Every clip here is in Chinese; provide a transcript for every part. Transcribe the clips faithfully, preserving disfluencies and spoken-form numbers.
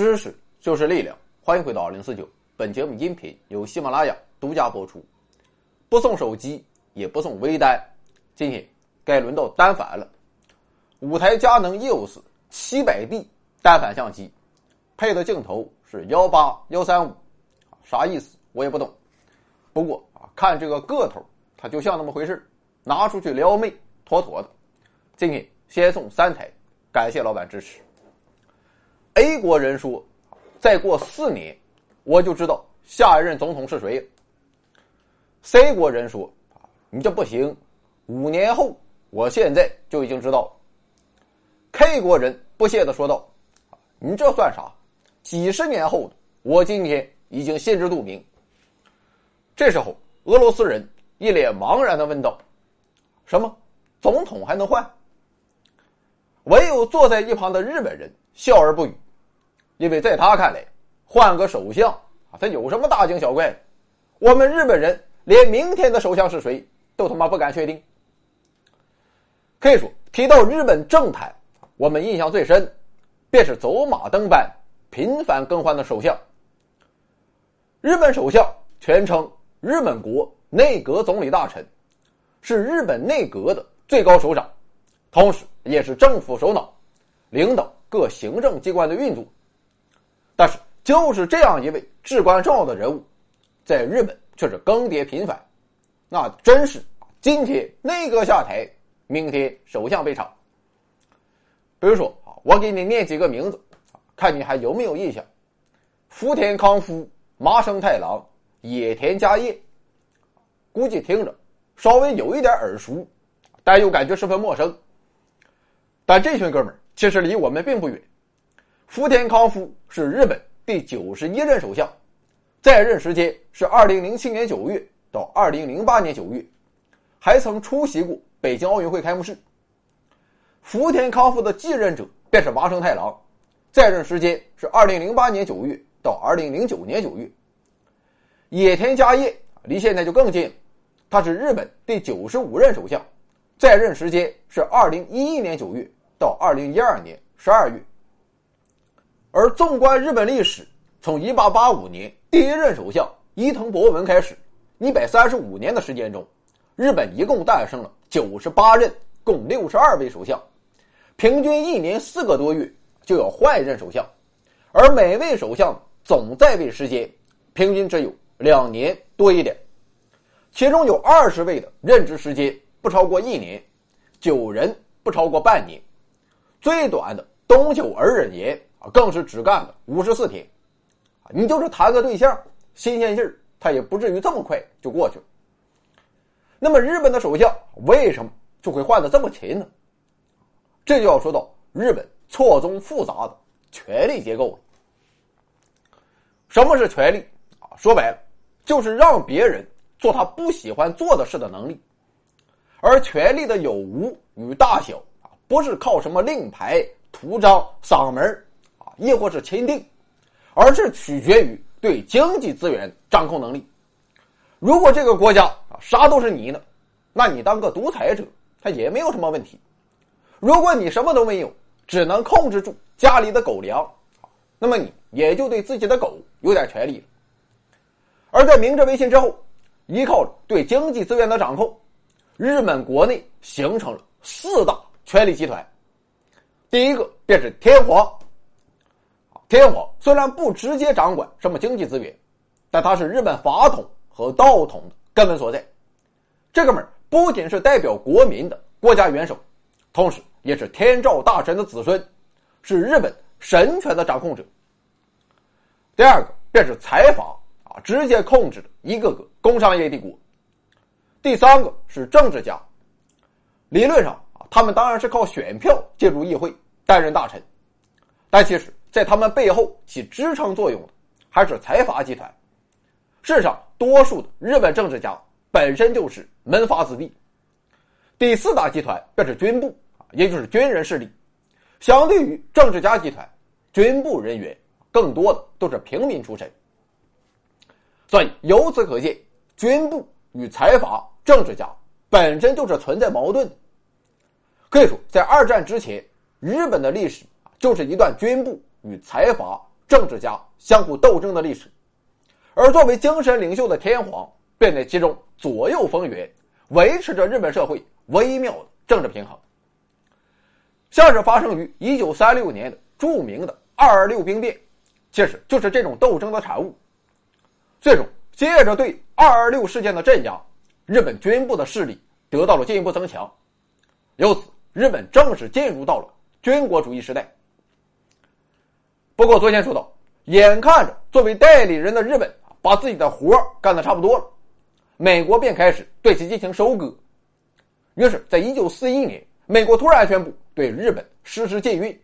知识就是力量，欢迎回到二零四九。本节目音频由喜马拉雅独家播出，不送手机，也不送微单，今天该轮到单反了。五台佳能 E O S 七百D 单反相机，配的镜头是一八一三五，啥意思我也不懂。不过啊，看这个个头，它就像那么回事，拿出去撩妹，妥妥的。今天先送三台，感谢老板支持。A 国人说，再过四年，我就知道下一任总统是谁。C 国人说，你这不行，五年后，我现在就已经知道。K 国人不屑地说道，你这算啥？几十年后，我今天已经心知肚明。这时候，俄罗斯人一脸茫然地问道，什么？总统还能换？唯有坐在一旁的日本人笑而不语，因为在他看来，换个首相啊，他有什么大惊小怪的？我们日本人连明天的首相是谁都他妈不敢确定。可以说，提到日本政坛，我们印象最深便是走马灯般频繁更换的首相。日本首相全称日本国内阁总理大臣，是日本内阁的最高首长，同时也是政府首脑，领导各行政机关的运作。但是就是这样一位至关重要的人物，在日本却是更迭频繁，那真是今天内阁下台，明天首相被炒。比如说，我给你念几个名字，看你还有没有印象。福田康夫、麻生太郎、野田佳业，估计听着稍微有一点耳熟，但又感觉十分陌生。但这群哥们儿其实离我们并不远。福田康夫是日本第九十一任首相，在任时间是二零零七年九月到二零零八年九月，还曾出席过北京奥运会开幕式。福田康夫的继任者便是麻生太郎，在任时间是二零零八年九月到二零零九年九月。野田佳业离现在就更近了，他是日本第九十五任首相，在任时间是二零一一年九月到二零一二年十二月。而纵观日本历史，从一八八五年第一任首相伊藤博文开始，一百三十五年的时间中，日本一共诞生了九十八任，共六十二位首相，平均一年四个多月就要换一任首相，而每位首相总在位时间平均只有两年多一点，其中有二十位的任职时间不超过一年，九人不超过半年，最短的东久而忍言更是只干了五十四天。你就是谈个对象，新鲜劲儿他也不至于这么快就过去了。那么日本的首相为什么就会换得这么勤呢？这就要说到日本错综复杂的权力结构了。什么是权力？说白了，就是让别人做他不喜欢做的事的能力。而权力的有无与大小，不是靠什么令牌、图章、嗓门亦或是钦定，而是取决于对经济资源掌控能力。如果这个国家啥都是你的，那你当个独裁者它也没有什么问题。如果你什么都没有，只能控制住家里的狗粮，那么你也就对自己的狗有点权利了。而在明治维新之后，依靠对经济资源的掌控，日本国内形成了四大权力集团。第一个便是天皇。天皇虽然不直接掌管什么经济资源，但他是日本法统和道统的根本所在。这哥们儿不仅是代表国民的国家元首，同时也是天照大神的子孙，是日本神权的掌控者。第二个便是财阀，啊，直接控制着一个个工商业帝国。第三个是政治家，理论上啊，他们当然是靠选票进入议会担任大臣，但其实在他们背后起支撑作用的还是财阀集团。事实上，多数的日本政治家本身就是门阀子弟。第四大集团便是军部，也就是军人势力。相对于政治家集团，军部人员更多的都是平民出身。所以由此可见，军部与财阀、政治家本身就是存在矛盾。可以说，在二战之前，日本的历史就是一段军部与财阀、政治家相互斗争的历史。而作为精神领袖的天皇便在其中左右风云，维持着日本社会微妙的政治平衡。像是发生于一九三六年的著名的二二六兵变，其实就是这种斗争的产物。最终借着对二二六事件的镇压，日本军部的势力得到了进一步增强，由此日本正式进入到了军国主义时代。不过昨天说到，眼看着作为代理人的日本把自己的活干得差不多了，美国便开始对其进行收割。于是在一九四一年，美国突然宣布对日本实施禁运，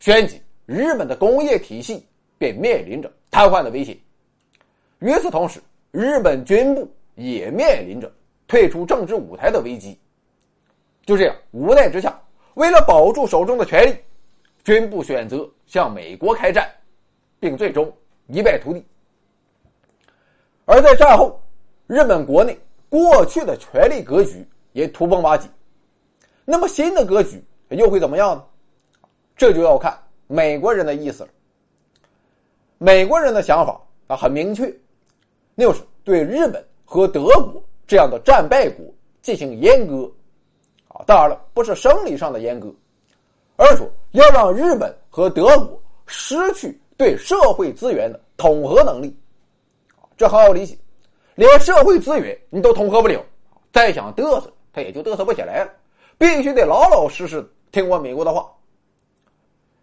旋即日本的工业体系便面临着瘫痪的威胁。与此同时，日本军部也面临着退出政治舞台的危机。就这样，无奈之下，为了保住手中的权力，军部选择向美国开战，并最终一败涂地。而在战后，日本国内过去的权力格局也土崩瓦解，那么新的格局又会怎么样呢？这就要看美国人的意思了。美国人的想法啊很明确，那就是对日本和德国这样的战败国进行阉割啊，当然了，不是生理上的阉割，而是说要让日本和德国失去对社会资源的统合能力。这很好理解，连社会资源你都统合不了，再想嘚瑟他也就嘚瑟不起来了，必须得老老实实听过美国的话。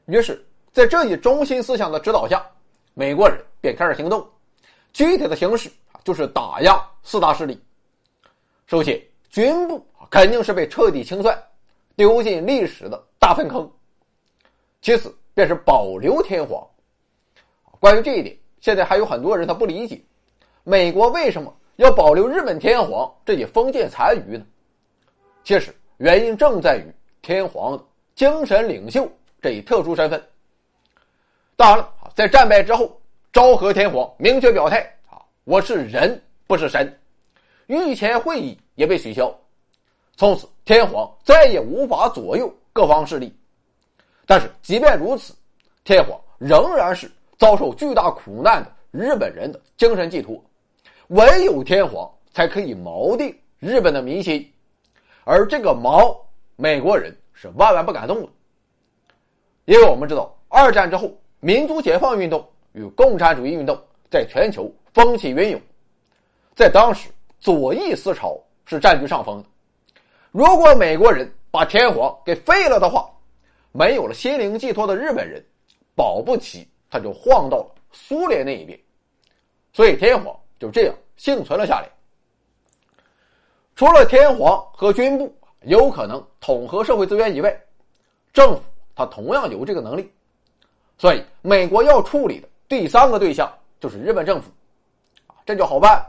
于是在这一中心思想的指导下，美国人便开始行动，具体的形式就是打压四大势力。首先，军部肯定是被彻底清算，丢进历史的大粪坑。其次便是保留天皇。关于这一点，现在还有很多人他不理解，美国为什么要保留日本天皇这些封建残余呢？其实原因正在于天皇的精神领袖这一特殊身份。当然了，在战败之后，昭和天皇明确表态啊，我是人不是神，御前会议也被取消，从此天皇再也无法左右各方势力。但是即便如此，天皇仍然是遭受巨大苦难的日本人的精神寄托，唯有天皇才可以锚定日本的民心，而这个锚，美国人是万万不敢动的。因为我们知道，二战之后民族解放运动与共产主义运动在全球风起云涌，在当时左翼思潮是占据上风的。如果美国人把天皇给废了的话，没有了心灵寄托的日本人保不齐他就晃到了苏联那一边，所以天皇就这样幸存了下来。除了天皇和军部有可能统合社会资源以外，政府它同样有这个能力，所以美国要处理的第三个对象就是日本政府。这就好办。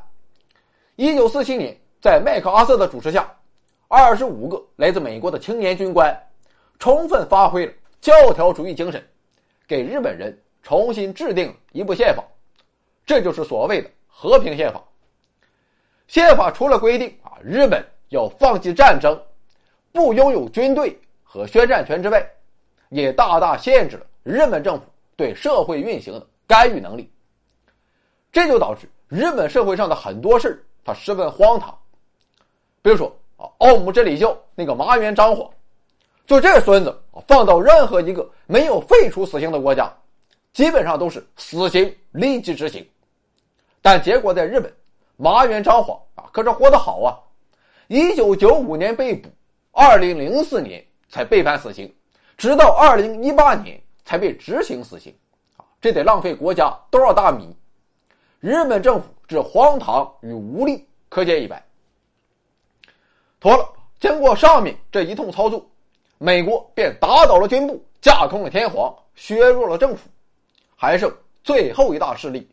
一九四七年，在麦克阿瑟的主持下，二十五个来自美国的青年军官充分发挥了教条主义精神，给日本人重新制定了一部宪法，这就是所谓的和平宪法。宪法除了规定啊日本要放弃战争，不拥有军队和宣战权之外，也大大限制了日本政府对社会运行的干预能力。这就导致日本社会上的很多事它十分荒唐。比如说啊，奥姆真理教那个麻原彰晃，就这孙子放到任何一个没有废除死刑的国家，基本上都是死刑立即执行。但结果在日本，麻原彰晃啊可是活得好啊，一九九五年被捕，二零零四年才被判死刑，直到二零一八年才被执行死刑，这得浪费国家多少大米。日本政府之荒唐与无力可见一斑。妥了，经过上面这一通操作，美国便打倒了军部，架空了天皇，削弱了政府，还剩最后一大势力，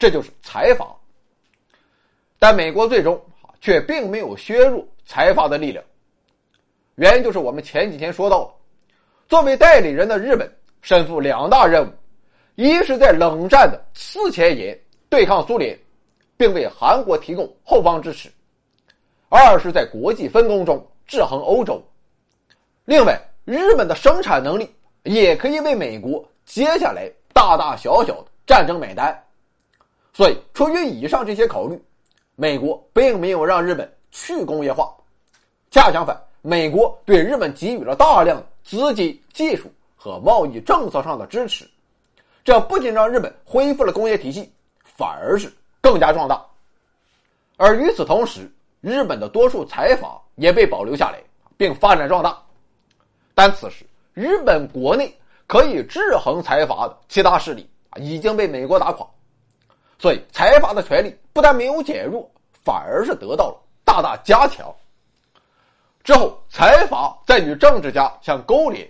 这就是财阀。但美国最终却并没有削弱财阀的力量，原因就是我们前几天说到了，作为代理人的日本身负两大任务，一是在冷战的次前沿对抗苏联，并为韩国提供后方支持；二是在国际分工中制衡欧洲。另外，日本的生产能力也可以为美国接下来大大小小的战争买单。所以，出于以上这些考虑，美国并没有让日本去工业化，恰相反，美国对日本给予了大量的资金、技术和贸易政策上的支持，这不仅让日本恢复了工业体系，反而是更加壮大。而与此同时，日本的多数财阀也被保留下来，并发展壮大。但此时，日本国内可以制衡财阀的其他势力已经被美国打垮，所以财阀的权力不但没有减弱，反而是得到了大大加强。之后，财阀再与政治家相勾连，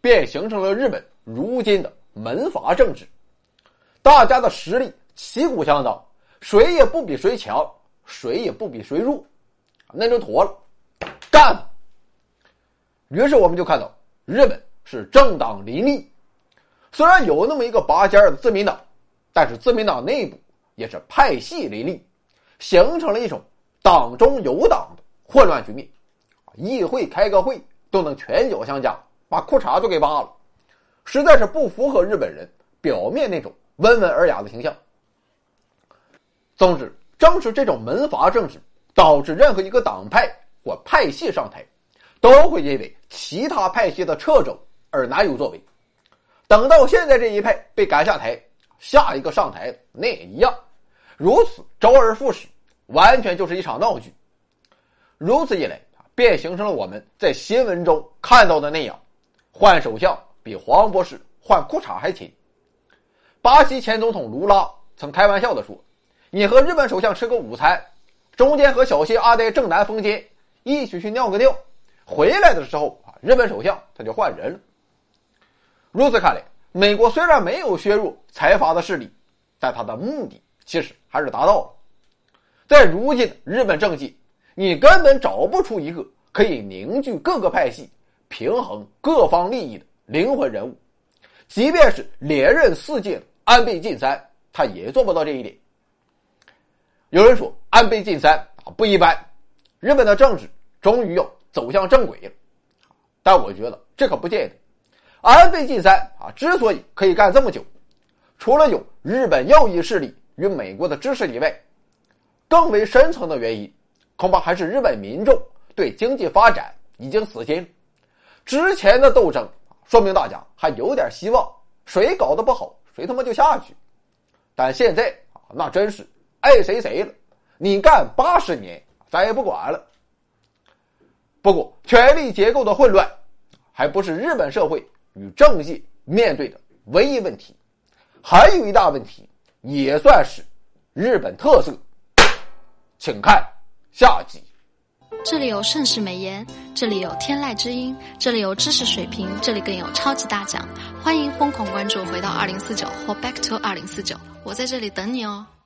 便形成了日本如今的门阀政治。大家的实力旗鼓相当，谁也不比谁强，谁也不比谁弱，那就妥了，干吧。于是我们就看到，日本是政党林立，虽然有那么一个拔尖的自民党，但是自民党内部也是派系林立，形成了一种党中有党的混乱局面。议会开个会都能拳脚相加，把裤衩都给扒了，实在是不符合日本人表面那种温文尔雅的形象。总之，正是这种门阀政治导致任何一个党派或派系上台都会因为其他派系的掣肘而难有作为，等到现在这一派被赶下台，下一个上台的那也一样，如此周而复始，完全就是一场闹剧。如此一来，便形成了我们在新闻中看到的那样，换首相比黄博士换裤衩还勤。巴西前总统卢拉曾开玩笑地说，你和日本首相吃个午餐，中间和小谢阿呆正南风间一起去尿个尿，回来的时候啊，日本首相他就换人了。如此看来，美国虽然没有削弱财阀的势力，但他的目的其实还是达到了。在如今的日本政界，你根本找不出一个可以凝聚各个派系、平衡各方利益的灵魂人物，即便是连任四届的安倍晋三，他也做不到这一点。有人说安倍晋三啊不一般，日本的政治终于要走向正轨了，但我觉得这可不见得。安倍晋三啊之所以可以干这么久，除了有日本右翼势力与美国的支持以外，更为深层的原因恐怕还是日本民众对经济发展已经死心。之前的斗争说明大家还有点希望，谁搞得不好谁他妈就下去，但现在那真是爱谁谁了，你干八十年咱也不管了。不过权力结构的混乱还不是日本社会与政界面对的唯一问题，还有一大问题也算是日本特色，请看下集。这里有盛世美颜，这里有天籁之音，这里有知识水平，这里更有超级大奖，欢迎疯狂关注回到二零四九或 back to 二零四九，我在这里等你哦。